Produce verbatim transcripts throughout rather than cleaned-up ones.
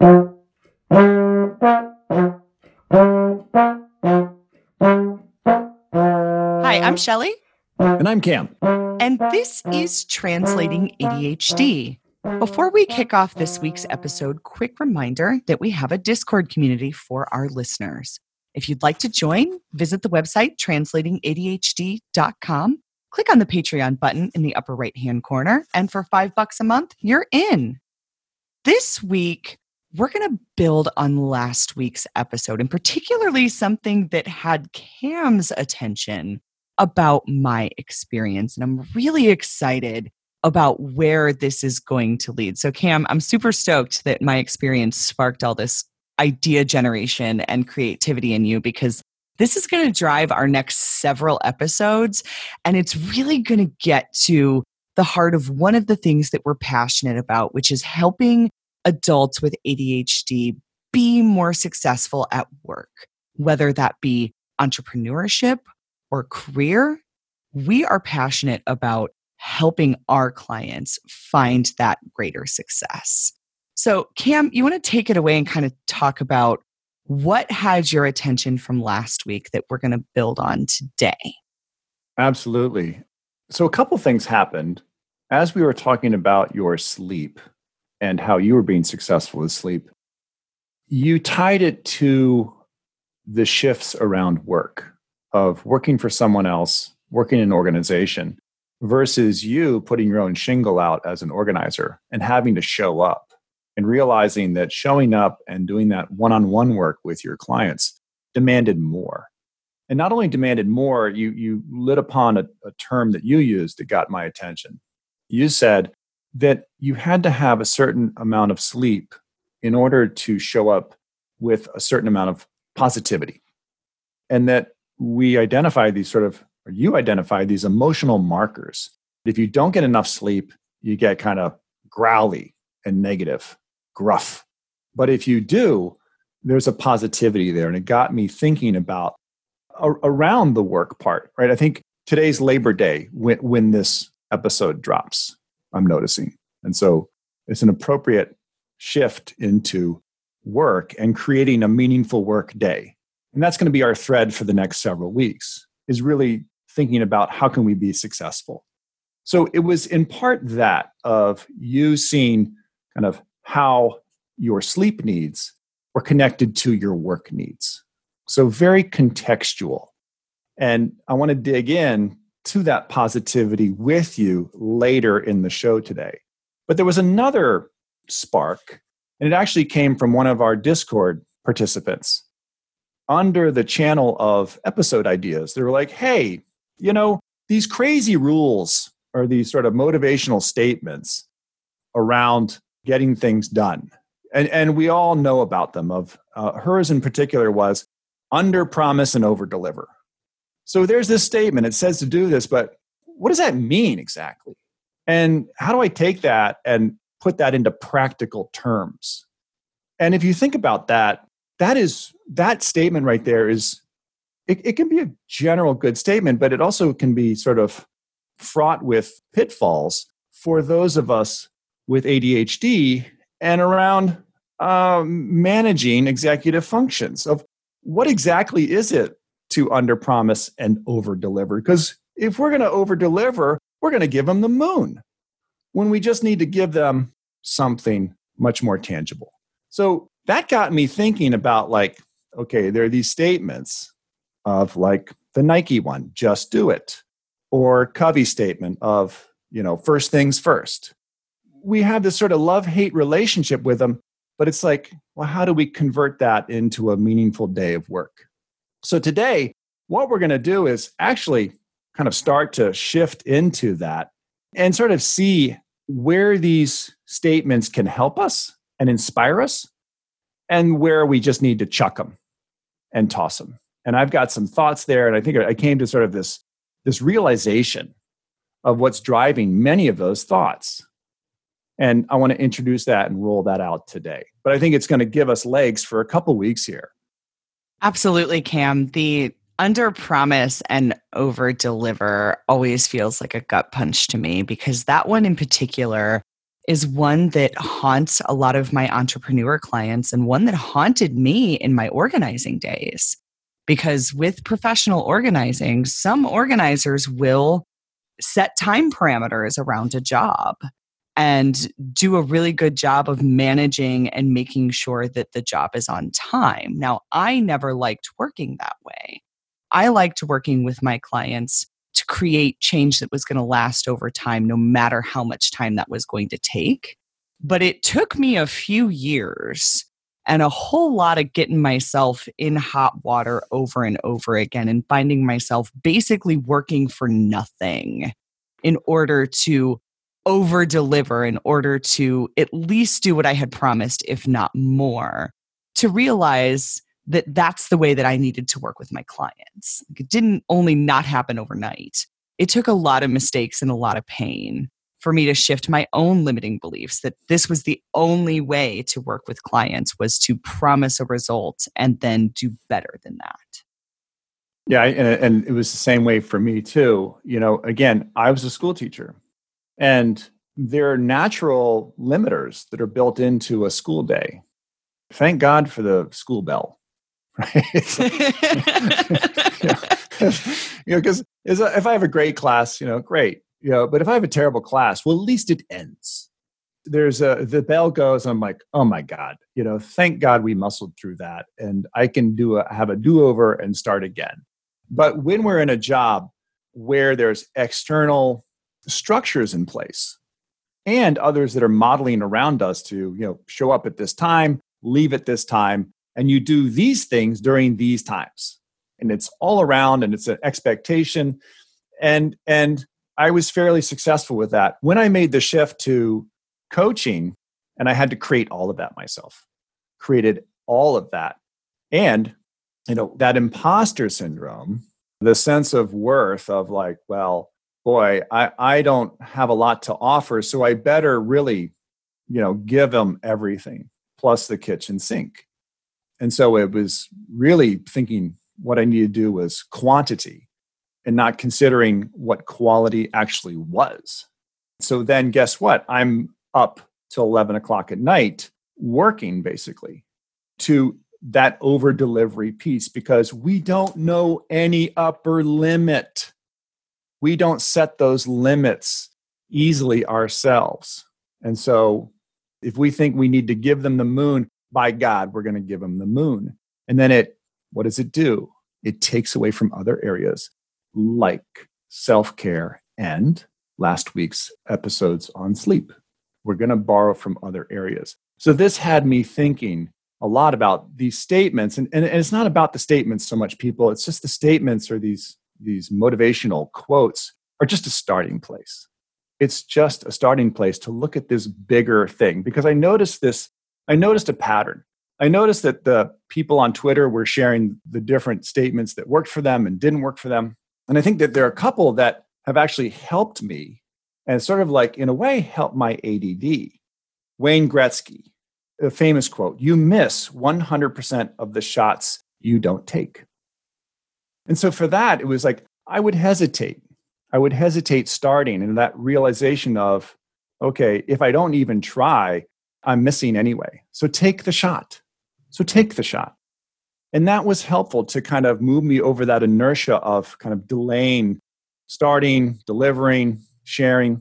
Hi, I'm Shelley. And I'm Cam. And this is Translating A D H D. Before we kick off this week's episode, quick reminder that we have a Discord community for our listeners. If you'd like to join, visit the website translating A D H D dot com. Click on the Patreon button in the upper right-hand corner, and for five bucks a month, you're in. This week, we're going to build on last week's episode, and particularly something that had Cam's attention about my experience. And I'm really excited about where this is going to lead. So Cam, I'm super stoked that my experience sparked all this idea generation and creativity in you, because this is going to drive our next several episodes, and it's really going to get to the heart of one of the things that we're passionate about, which is helping adults with A D H D be more successful at work, whether that be entrepreneurship or career. We are passionate about helping our clients find that greater success. So Cam, you want to take it away and kind of talk about what had your attention from last week that we're going to build on today? Absolutely. So a couple things happened. As we were talking about your sleep and how you were being successful with sleep, you tied it to the shifts around work, of working for someone else, working in an organization, versus you putting your own shingle out as an organizer and having to show up. And realizing that showing up and doing that one-on-one work with your clients demanded more. And not only demanded more, you you lit upon a, a term that you used that got my attention. You said that you had to have a certain amount of sleep in order to show up with a certain amount of positivity. And that we identify these sort of, or you identify these emotional markers. If you don't get enough sleep, you get kind of growly and negative. Gruff. But if you do, there's a positivity there. And it got me thinking about a, around the work part, right? I think today's Labor Day when, when this episode drops, I'm noticing. And so it's an appropriate shift into work and creating a meaningful work day. And that's going to be our thread for the next several weeks, is really thinking about how can we be successful. So it was in part that of you seeing kind of how your sleep needs were connected to your work needs. So very contextual. And I want to dig in to that positivity with you later in the show today. But there was another spark, and it actually came from one of our Discord participants. Under the channel of episode ideas, they were like, hey, you know, these crazy rules or these sort of motivational statements around getting things done. And and we all know about them. Of uh, hers in particular was under promise and over deliver. So there's this statement, it says to do this, but what does that mean exactly? And how do I take that and put that into practical terms? And if you think about that, that is that statement right there is, it, it can be a general good statement, but it also can be sort of fraught with pitfalls for those of us with A D H D and around um, managing executive functions of what exactly is it to underpromise and overdeliver? Because if we're going to overdeliver, we're going to give them the moon when we just need to give them something much more tangible. So that got me thinking about, like, okay, there are these statements of like the Nike one, just do it, or Covey statement of, you know, first things first. We have this sort of love-hate relationship with them, but it's like, well, how do we convert that into a meaningful day of work? So today, what we're going to do is actually kind of start to shift into that and sort of see where these statements can help us and inspire us and where we just need to chuck them and toss them. And I've got some thoughts there, and I think I came to sort of this, this realization of what's driving many of those thoughts. And I want to introduce that and roll that out today. But I think it's going to give us legs for a couple weeks here. Absolutely, Cam. The under promise and over deliver always feels like a gut punch to me, because that one in particular is one that haunts a lot of my entrepreneur clients and one that haunted me in my organizing days. Because with professional organizing, some organizers will set time parameters around a job and do a really good job of managing and making sure that the job is on time. Now, I never liked working that way. I liked working with my clients to create change that was going to last over time, no matter how much time that was going to take. But it took me a few years and a whole lot of getting myself in hot water over and over again and finding myself basically working for nothing in order to over-deliver, in order to at least do what I had promised, if not more, to realize that that's the way that I needed to work with my clients. It didn't only not happen overnight. It took a lot of mistakes and a lot of pain for me to shift my own limiting beliefs that this was the only way to work with clients, was to promise a result and then do better than that. Yeah, and, and it was the same way for me too. You know, again, I was a school teacher, and there are natural limiters that are built into a school day. Thank God for the school bell. Right? You know, because you know, if I have a great class, you know, great. You know, but if I have a terrible class, well, at least it ends. There's a the bell goes. And I'm like, oh my God, you know, thank God we muscled through that, and I can do a, have a do-over and start again. But when we're in a job where there's external structures in place and others that are modeling around us to, you know, show up at this time, leave at this time, and you do these things during these times. And it's all around, and it's an expectation. And and I was fairly successful with that. When I made the shift to coaching, and I had to create all of that myself, created all of that. And, you know, that imposter syndrome, the sense of worth of like, well, boy, I, I don't have a lot to offer, so I better really, you know, give them everything, plus the kitchen sink. And so it was really thinking what I needed to do was quantity and not considering what quality actually was. So then guess what? I'm up till eleven o'clock at night working basically to that over delivery piece, because we don't know any upper limit. We don't set those limits easily ourselves. And so if we think we need to give them the moon, by God, we're going to give them the moon. And then it, what does it do? It takes away from other areas like self-care and last week's episodes on sleep. We're going to borrow from other areas. So this had me thinking a lot about these statements. And, and, and it's not about the statements so much, people. It's just the statements or these, these motivational quotes are just a starting place. It's just a starting place to look at this bigger thing, because I noticed this, I noticed a pattern. I noticed that the people on Twitter were sharing the different statements that worked for them and didn't work for them. And I think that there are a couple that have actually helped me and sort of like, in a way, helped my A D D. Wayne Gretzky, a famous quote, "You miss one hundred percent of the shots you don't take." And so for that, it was like, I would hesitate. I would hesitate starting, and that realization of, okay, if I don't even try, I'm missing anyway. So take the shot. So take the shot. And that was helpful to kind of move me over that inertia of kind of delaying, starting, delivering, sharing,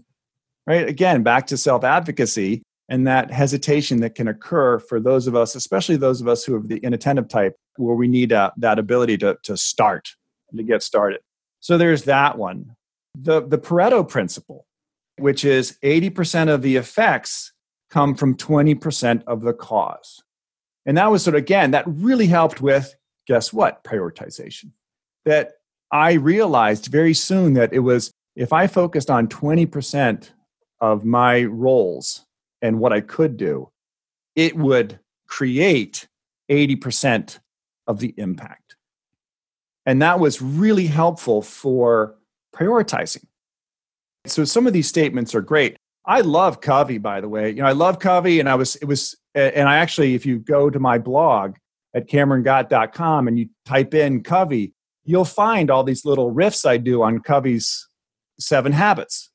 right? Again, back to self-advocacy and that hesitation that can occur for those of us, especially those of us who are the inattentive type, where we need uh, that ability to, to start, to get started. So there's that one. The, the Pareto principle, which is eighty percent of the effects come from twenty percent of the cause. And that was sort of, again, that really helped with, guess what? Prioritization. That I realized very soon that it was, if I focused on twenty percent of my roles and what I could do, it would create eighty percent of the impact. And that was really helpful for prioritizing. So some of these statements are great. I love Covey, by the way. You know, I love Covey, and I was, it was, and I actually, if you go to my blog at Cameron Gott dot com and you type in Covey, you'll find all these little riffs I do on Covey's seven habits,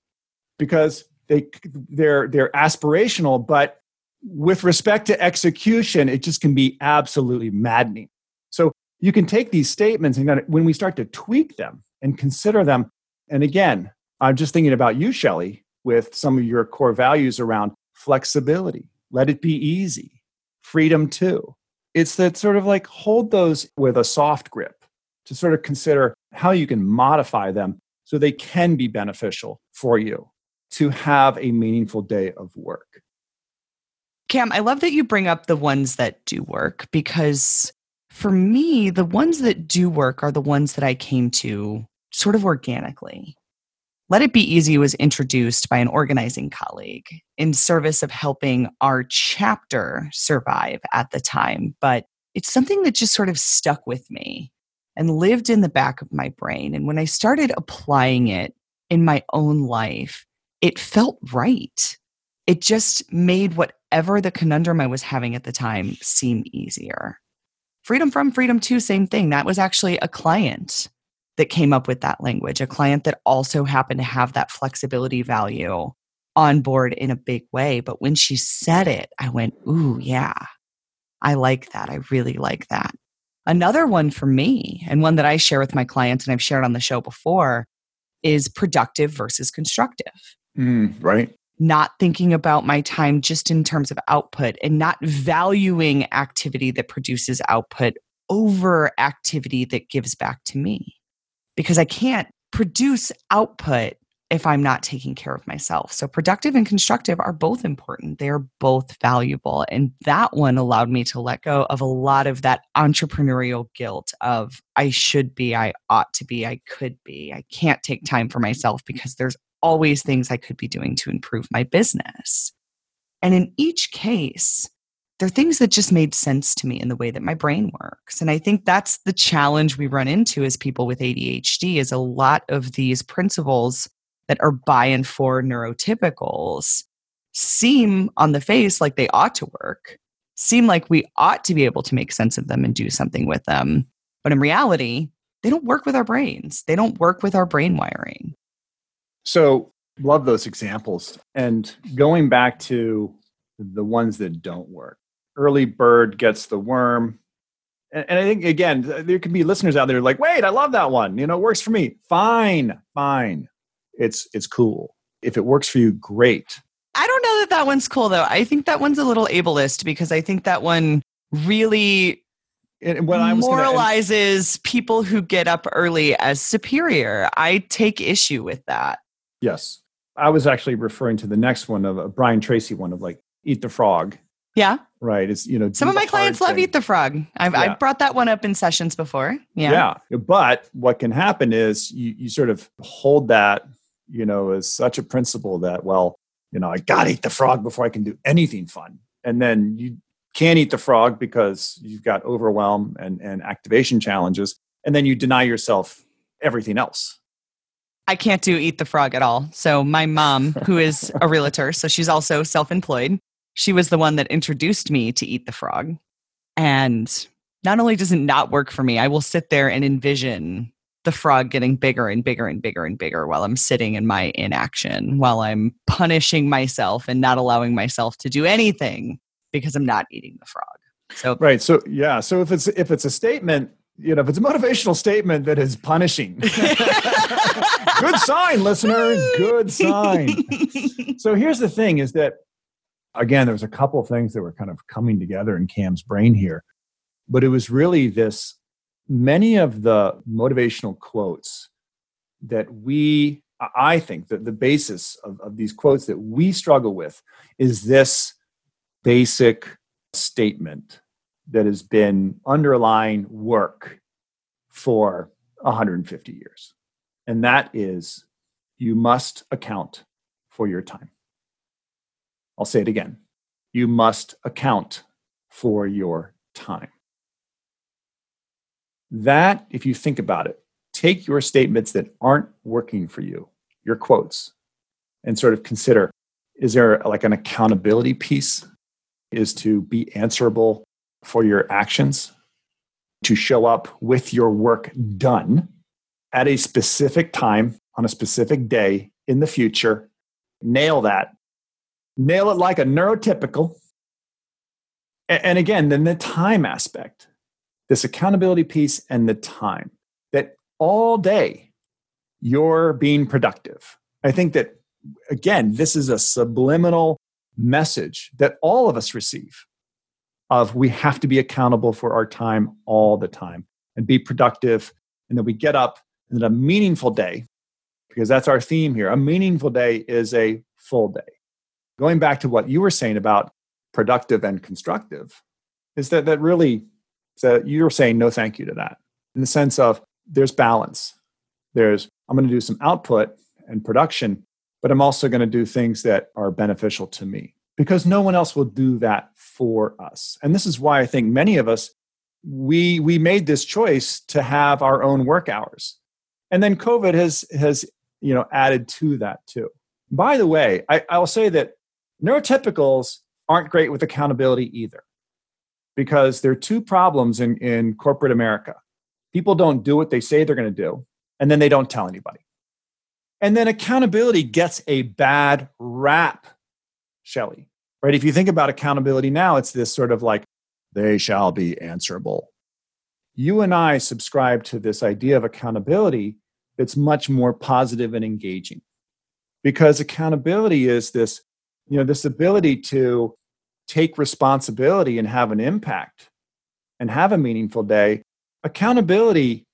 because they they're they're aspirational, but with respect to execution, it just can be absolutely maddening. So you can take these statements and kind of, when we start to tweak them and consider them, and again, I'm just thinking about you, Shelley, with some of your core values around flexibility, let it be easy, freedom too. It's that sort of like hold those with a soft grip to sort of consider how you can modify them so they can be beneficial for you to have a meaningful day of work. Cam, I love that you bring up the ones that do work, because for me, the ones that do work are the ones that I came to sort of organically. Let It Be Easy was introduced by an organizing colleague in service of helping our chapter survive at the time, but it's something that just sort of stuck with me and lived in the back of my brain. And when I started applying it in my own life, it felt right. It just made whatever the conundrum I was having at the time seem easier. Freedom from, freedom to, same thing. That was actually a client that came up with that language, a client that also happened to have that flexibility value on board in a big way. But when she said it, I went, ooh, yeah, I like that. I really like that. Another one for me, and one that I share with my clients and I've shared on the show before, is productive versus constructive. Mm, right. Not thinking about my time just in terms of output and not valuing activity that produces output over activity that gives back to me. Because I can't produce output if I'm not taking care of myself. So productive and constructive are both important. They are both valuable. And that one allowed me to let go of a lot of that entrepreneurial guilt of I should be, I ought to be, I could be. I can't take time for myself because there's always things I could be doing to improve my business. And in each case, there are things that just made sense to me in the way that my brain works. And I think that's the challenge we run into as people with A D H D is a lot of these principles that are by and for neurotypicals seem on the face like they ought to work, seem like we ought to be able to make sense of them and do something with them. But in reality, they don't work with our brains. They don't work with our brain wiring. So, love those examples. And going back to the ones that don't work, early bird gets the worm. And, and I think, again, there can be listeners out there like, wait, I love that one. You know, it works for me. Fine, fine. It's it's cool. If it works for you, great. I don't know that that one's cool, though. I think that one's a little ableist because I think that one really and what I was moralizes gonna, and, people who get up early as superior. I take issue with that. Yes. I was actually referring to the next one of a Brian Tracy one of like, eat the frog. Yeah. Right. It's, you know, some of my clients love thing. Eat the frog. I've, yeah. I've brought that one up in sessions before. Yeah. Yeah. But what can happen is you, you sort of hold that, you know, as such a principle that, well, you know, I got to eat the frog before I can do anything fun. And then you can't eat the frog because you've got overwhelm and, and activation challenges. And then you deny yourself everything else. I can't do eat the frog at all. So my mom, who is a realtor, so she's also self-employed, she was the one that introduced me to eat the frog. And not only does it not work for me, I will sit there and envision the frog getting bigger and bigger and bigger and bigger while I'm sitting in my inaction, while I'm punishing myself and not allowing myself to do anything because I'm not eating the frog. So right. So yeah. So if it's if it's a statement, you know, if it's a motivational statement that is punishing, good sign, listener. Good sign. So here's the thing: is that again, there was a couple of things that were kind of coming together in Cam's brain here, but it was really this. Many of the motivational quotes that we, I think that the basis of, of these quotes that we struggle with is this basic statement that has been underlying work for one hundred fifty years. And that is, you must account for your time. I'll say it again. You must account for your time. That, if you think about it, take your statements that aren't working for you, your quotes, and sort of consider, is there like an accountability piece? Is to be answerable for your actions, to show up with your work done at a specific time on a specific day in the future Nail that. Nail it like a neurotypical. And again, then the time aspect, this accountability piece and the time, that all day you're being productive. I think that, again, this is a subliminal message that all of us receive of we have to be accountable for our time all the time and be productive. And then we get up and then a meaningful day, because that's our theme here. A meaningful day is a full day. Going back to what you were saying about productive and constructive, is that that really, that you're saying no thank you to that, in the sense of there's balance. There's, I'm going to do some output and production, but I'm also going to do things that are beneficial to me, because no one else will do that for us. And this is why I think many of us, we we made this choice to have our own work hours. And then COVID has, has you know, added to that too. By the way, I, I'll say that neurotypicals aren't great with accountability either, because there are two problems in, in corporate America. People don't do what they say they're going to do, and then they don't tell anybody. And then accountability gets a bad rap, Shelley, right? If you think about accountability now, it's this sort of like, they shall be answerable. You and I subscribe to this idea of accountability that's much more positive and engaging, because accountability is this, you know, this ability to take responsibility and have an impact and have a meaningful day. Accountability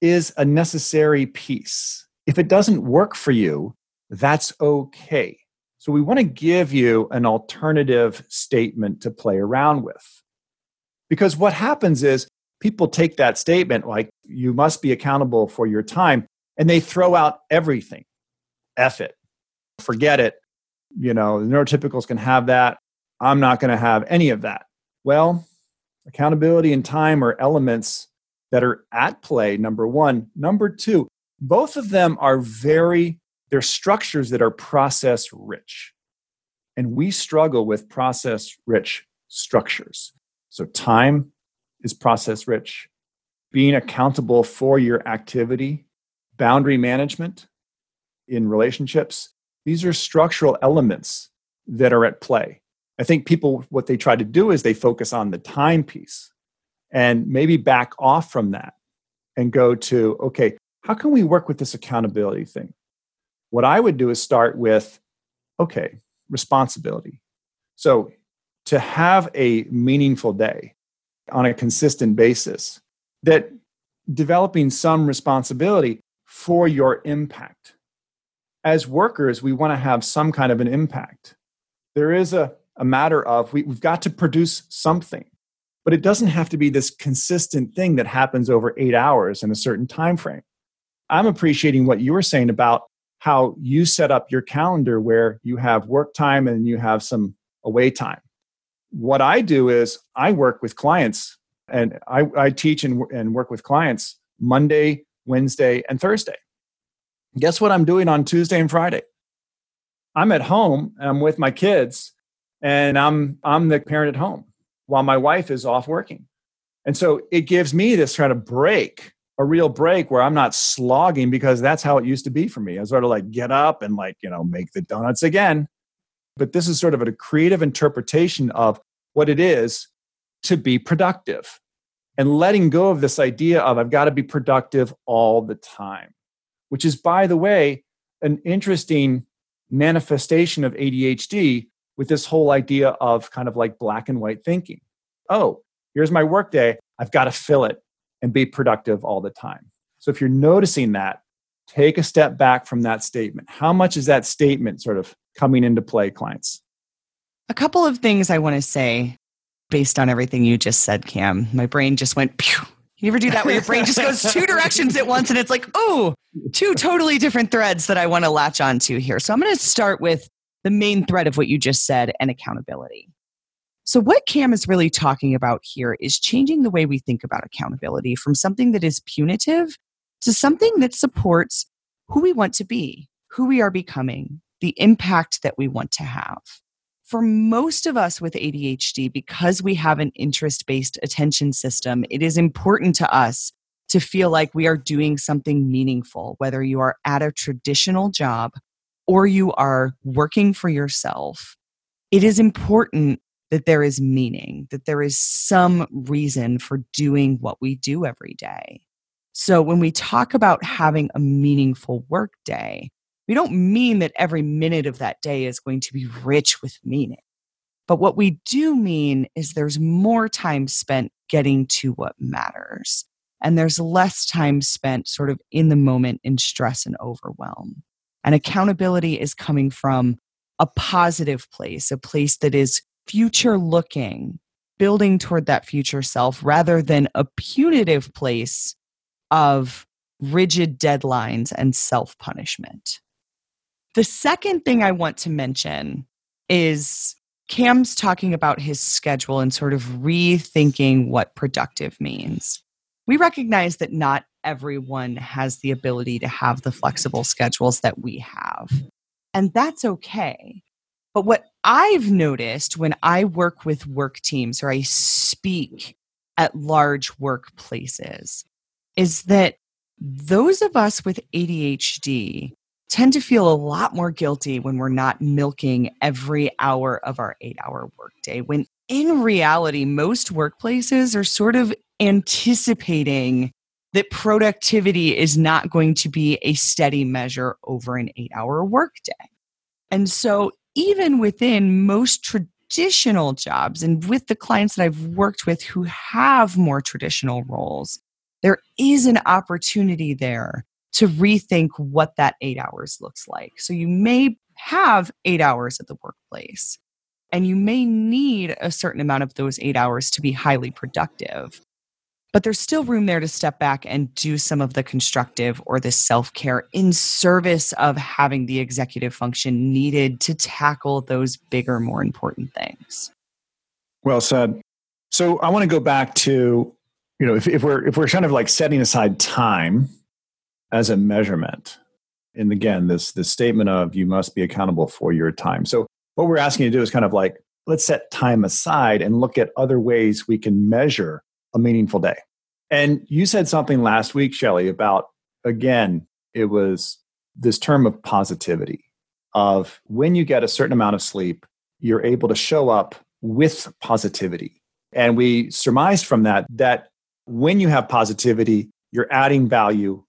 is a necessary piece. If it doesn't work for you, that's okay. So we want to give you an alternative statement to play around with. Because what happens is people take that statement like, you must be accountable for your time, and they throw out everything. F it. Forget it. You know, the neurotypicals can have that. I'm not going to have any of that. Well, accountability and time are elements that are at play, number one. Number two, both of them are very, they're structures that are process rich. And we struggle with process rich structures. So time is process rich. Being accountable for your activity, boundary management in relationships, these are structural elements that are at play. I think people, what they try to do is they focus on the time piece and maybe back off from that and go to, okay, how can we work with this accountability thing? What I would do is start with, okay, responsibility. So to have a meaningful day on a consistent basis, that developing some responsibility for your impact. As workers, we want to have some kind of an impact. There is a, a matter of we, we've got to produce something. But it doesn't have to be this consistent thing that happens over eight hours in a certain time frame. I'm appreciating what you were saying about how you set up your calendar where you have work time and you have some away time. What I do is I work with clients, and I, I teach and, and work with clients Monday, Wednesday, and Thursday. Guess what I'm doing on Tuesday and Friday? I'm at home and I'm with my kids, and I'm I'm the parent at home while my wife is off working. And so it gives me this kind of break, a real break where I'm not slogging, because that's how it used to be for me. I sort of like get up and like, you know, make the donuts again. But this is sort of a creative interpretation of what it is to be productive, and letting go of this idea of I've got to be productive all the time, which is, by the way, an interesting manifestation of A D H D with this whole idea of kind of like black and white thinking. Oh, here's my workday. I've got to fill it and be productive all the time. So if you're noticing that, take a step back from that statement. How much is that statement sort of coming into play, clients? A couple of things I want to say based on everything you just said, Cam. My brain just went, pew. You ever do that where your brain just goes two directions at once and it's like, oh, two totally different threads that I want to latch onto here. So I'm going to start with the main thread of what you just said and accountability. So what Cam is really talking about here is changing the way we think about accountability from something that is punitive to something that supports who we want to be, who we are becoming, the impact that we want to have. For most of us with A D H D, because we have an interest-based attention system, it is important to us to feel like we are doing something meaningful, whether you are at a traditional job or you are working for yourself, it is important that there is meaning, that there is some reason for doing what we do every day. So when we talk about having a meaningful work day, we don't mean that every minute of that day is going to be rich with meaning. But what we do mean is there's more time spent getting to what matters, and there's less time spent sort of in the moment in stress and overwhelm. And accountability is coming from a positive place, a place that is future looking, building toward that future self, rather than a punitive place of rigid deadlines and self-punishment. The second thing I want to mention is Cam's talking about his schedule and sort of rethinking what productive means. We recognize that not everyone has the ability to have the flexible schedules that we have, and that's okay. But what I've noticed when I work with work teams or I speak at large workplaces is that those of us with A D H D tend to feel a lot more guilty when we're not milking every hour of our eight-hour workday, when in reality, most workplaces are sort of anticipating that productivity is not going to be a steady measure over an eight-hour workday. And so even within most traditional jobs and with the clients that I've worked with who have more traditional roles, there is an opportunity there to rethink what that eight hours looks like. So you may have eight hours at the workplace, and you may need a certain amount of those eight hours to be highly productive. But there's still room there to step back and do some of the constructive or the self-care in service of having the executive function needed to tackle those bigger, more important things. Well said. So I want to go back to, you know, if, if we're if we're kind of like setting aside time as a measurement, and again, this this statement of you must be accountable for your time. So what we're asking you to do is kind of like, let's set time aside and look at other ways we can measure a meaningful day. And you said something last week, Shelley, about, again, it was this term of positivity, of when you get a certain amount of sleep, you're able to show up with positivity. And we surmised from that, that when you have positivity, you're adding value,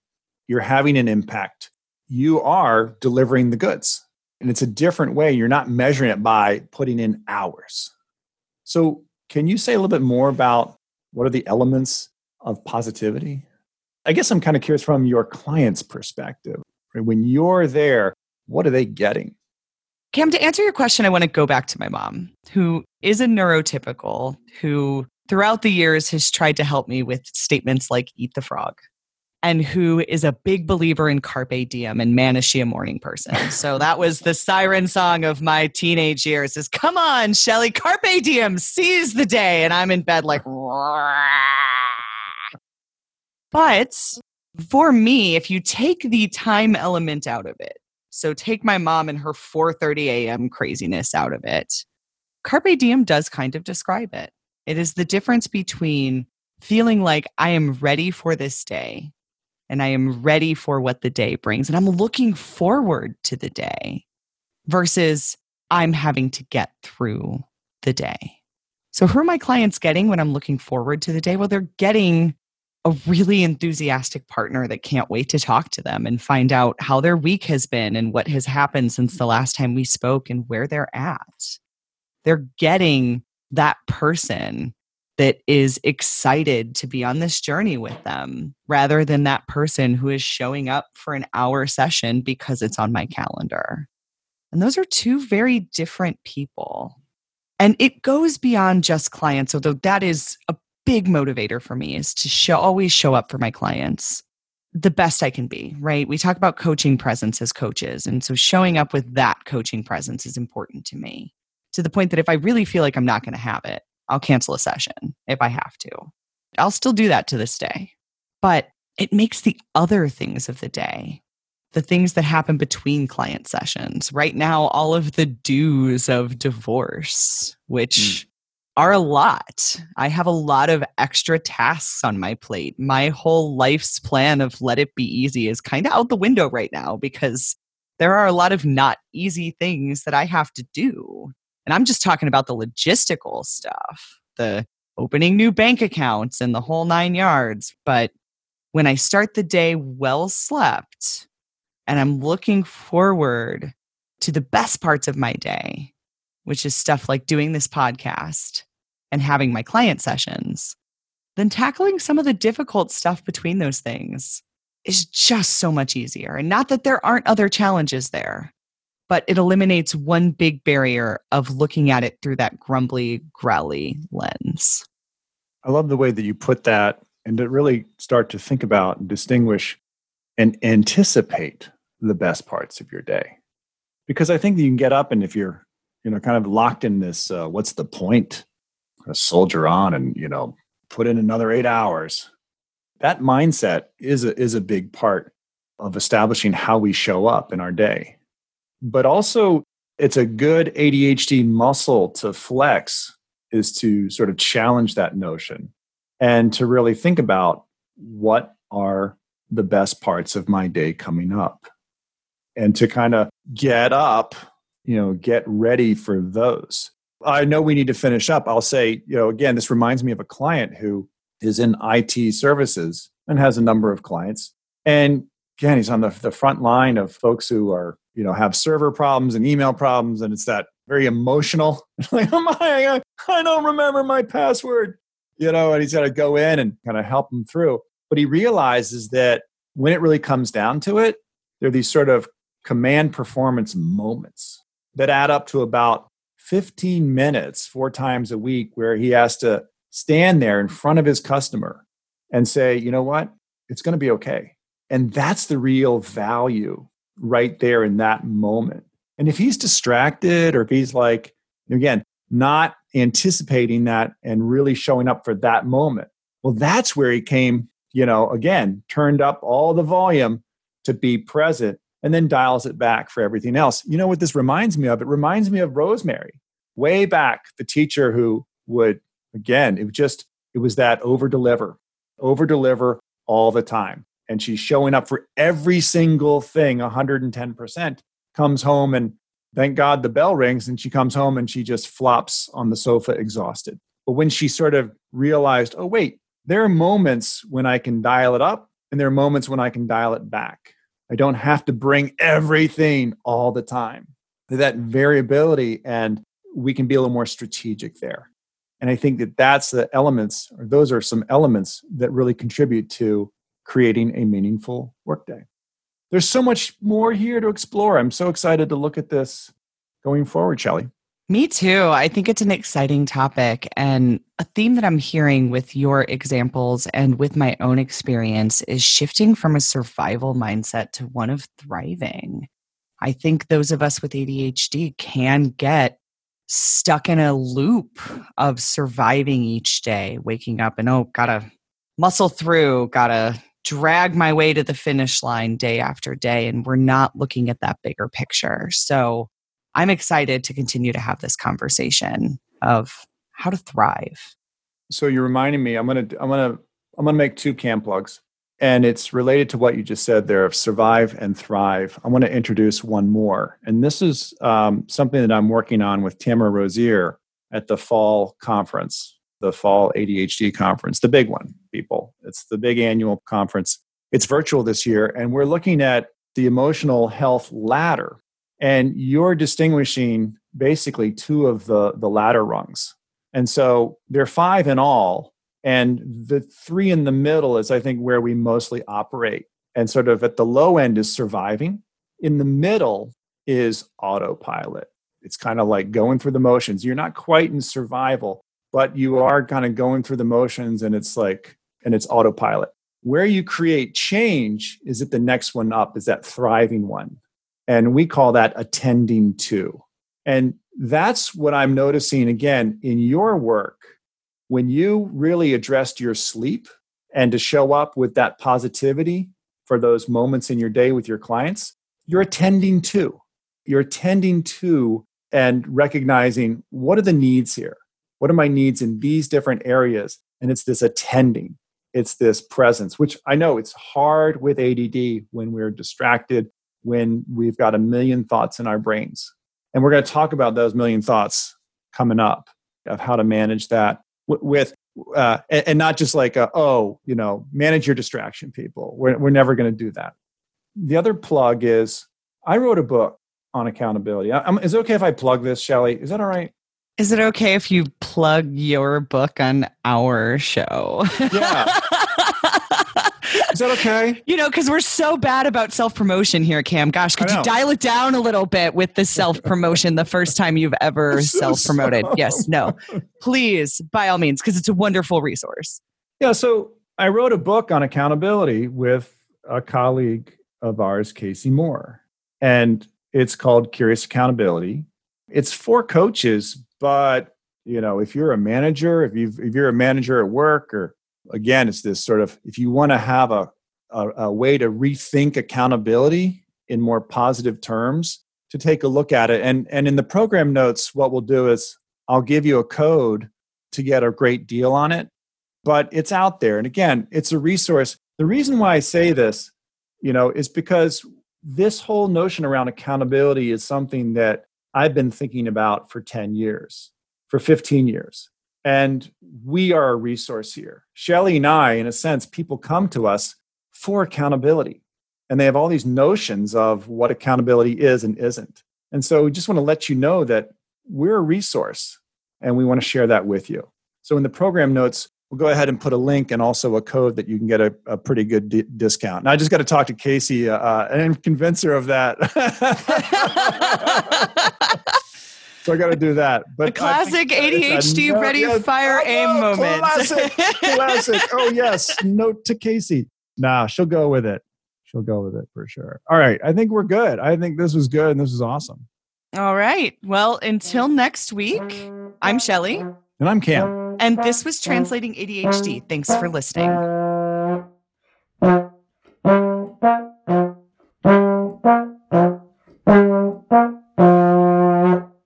you're having an impact, you are delivering the goods. And it's a different way. You're not measuring it by putting in hours. So can you say a little bit more about what are the elements of positivity? I guess I'm kind of curious from your client's perspective. Right? When you're there, what are they getting? Cam, to answer your question, I want to go back to my mom, who is a neurotypical, who throughout the years has tried to help me with statements like eat the frog, and who is a big believer in carpe diem, and man, is she a morning person. So that was the siren song of my teenage years is, come on, Shelley, carpe diem, seize the day. And I'm in bed like, but for me, if you take the time element out of it, so take my mom and her four thirty a.m. craziness out of it, carpe diem does kind of describe it. It is the difference between feeling like I am ready for this day, and I am ready for what the day brings, and I'm looking forward to the day, versus I'm having to get through the day. So who are my clients getting when I'm looking forward to the day? Well, they're getting a really enthusiastic partner that can't wait to talk to them and find out how their week has been and what has happened since the last time we spoke and where they're at. They're getting that person that is excited to be on this journey with them, rather than that person who is showing up for an hour session because it's on my calendar. And those are two very different people. And it goes beyond just clients, although that is a big motivator for me, is to show, always show up for my clients the best I can be, right? We talk about coaching presence as coaches. And so showing up with that coaching presence is important to me, to the point that if I really feel like I'm not going to have it, I'll cancel a session if I have to. I'll still do that to this day. But it makes the other things of the day, the things that happen between client sessions. Right now, all of the do's of divorce, which mm. are a lot. I have a lot of extra tasks on my plate. My whole life's plan of let it be easy is kind of out the window right now because there are a lot of not easy things that I have to do. And I'm just talking about the logistical stuff, the opening new bank accounts and the whole nine yards. But when I start the day well slept and I'm looking forward to the best parts of my day, which is stuff like doing this podcast and having my client sessions, then tackling some of the difficult stuff between those things is just so much easier. And not that there aren't other challenges there, but it eliminates one big barrier of looking at it through that grumbly, growly lens. I love the way that you put that, and to really start to think about and distinguish and anticipate the best parts of your day. Because I think that you can get up, and if you're you know, kind of locked in this, uh, what's the point? Kind of soldier on and, you know, put in another eight hours. That mindset is a, is a big part of establishing how we show up in our day. But also, it's a good A D H D muscle to flex, is to sort of challenge that notion and to really think about what are the best parts of my day coming up, and to kind of get up, you know, get ready for those. I know we need to finish up. I'll say, you know, again, this reminds me of a client who is in I T services and has a number of clients. And again, he's on the, the front line of folks who are, you know, have server problems and email problems. And it's that very emotional, like, oh my, I don't remember my password, you know, and he's got to go in and kind of help them through. But he realizes that when it really comes down to it, there are these sort of command performance moments that add up to about fifteen minutes, four times a week, where he has to stand there in front of his customer and say, you know what, it's going to be okay. And that's the real value right there in that moment. And if he's distracted, or if he's like, again, not anticipating that and really showing up for that moment, well, that's where he came, you know, again, turned up all the volume to be present, and then dials it back for everything else. You know what this reminds me of? It reminds me of Rosemary, way back, the teacher who would, again, it was just, it was that over-deliver, over-deliver all the time. And she's showing up for every single thing, one hundred ten percent, comes home, and thank God the bell rings, and she comes home and she just flops on the sofa exhausted. But when she sort of realized, oh wait, there are moments when I can dial it up, and there are moments when I can dial it back. I don't have to bring everything all the time. That variability, and we can be a little more strategic there. And I think that that's the elements, or those are some elements that really contribute to creating a meaningful workday. There's so much more here to explore. I'm so excited to look at this going forward, Shelley. Me too. I think it's an exciting topic, and a theme that I'm hearing with your examples and with my own experience is shifting from a survival mindset to one of thriving. I think those of us with A D H D can get stuck in a loop of surviving each day, waking up and, oh, gotta muscle through, gotta drag my way to the finish line day after day. And we're not looking at that bigger picture. So I'm excited to continue to have this conversation of how to thrive. So you're reminding me, I'm going to I'm going to I'm going to make two Cam plugs, and it's related to what you just said there of survive and thrive. I want to introduce one more, and this is um, something that I'm working on with Tamara Rozier at the fall conference, the fall A D H D conference, the big one, people. It's the big annual conference. It's virtual this year, and we're looking at the emotional health ladder. And you're distinguishing basically two of the, the ladder rungs. And so there are five in all. And the three in the middle is, I think, where we mostly operate. And sort of at the low end is surviving. In the middle is autopilot. It's kind of like going through the motions. You're not quite in survival, but you are kind of going through the motions, and it's like, and it's autopilot. Where you create change is at the next one up, is that thriving one. And we call that attending to. And that's what I'm noticing, again, in your work, when you really addressed your sleep and to show up with that positivity for those moments in your day with your clients, you're attending to. You're attending to and recognizing, what are the needs here? What are my needs in these different areas? And it's this attending. It's this presence, which I know it's hard with A D D when we're distracted. when we've got a million thoughts in our brains. And we're going to talk about those million thoughts coming up, of how to manage that with, uh, and, and not just like, a, oh, you know, manage your distraction, people. We're, we're never going to do that. The other plug is, I wrote a book on accountability. I, I'm, is it okay if I plug this, Shelley? Is that all right? Is it okay if you plug your book on our show? Yeah. Is that okay? You know, because we're so bad about self-promotion here, Cam. Gosh, could you dial it down a little bit with the self-promotion the first time you've ever so self-promoted? So. Yes, no. Please, by all means, because it's a wonderful resource. Yeah, so I wrote a book on accountability with a colleague of ours, Casey Moore. And it's called Curious Accountability. It's for coaches, but, you know, if you're a manager, if you've, if you're a manager at work, or again, it's this sort of, if you want to have a, a, a way to rethink accountability in more positive terms, to take a look at it. And, and in the program notes, what we'll do is I'll give you a code to get a great deal on it, but it's out there. And again, it's a resource. The reason why I say this, you know, is because this whole notion around accountability is something that I've been thinking about for ten years, for fifteen years. And we are a resource here. Shelley and I, in a sense, people come to us for accountability. And they have all these notions of what accountability is and isn't. And so we just want to let you know that we're a resource, and we want to share that with you. So in the program notes, we'll go ahead and put a link and also a code that you can get a, a pretty good d- discount. And I just got to talk to Casey uh, and convince her of that. So I got to do that. But the classic A D H D no, ready, yes, fire, aim oh, moment. Classic, classic. Oh, yes. Note to Casey. Nah, she'll go with it. She'll go with it for sure. All right. I think we're good. I think this was good and this was awesome. All right. Well, until next week, I'm Shelley. And I'm Cam. And this was Translating A D H D. Thanks for listening.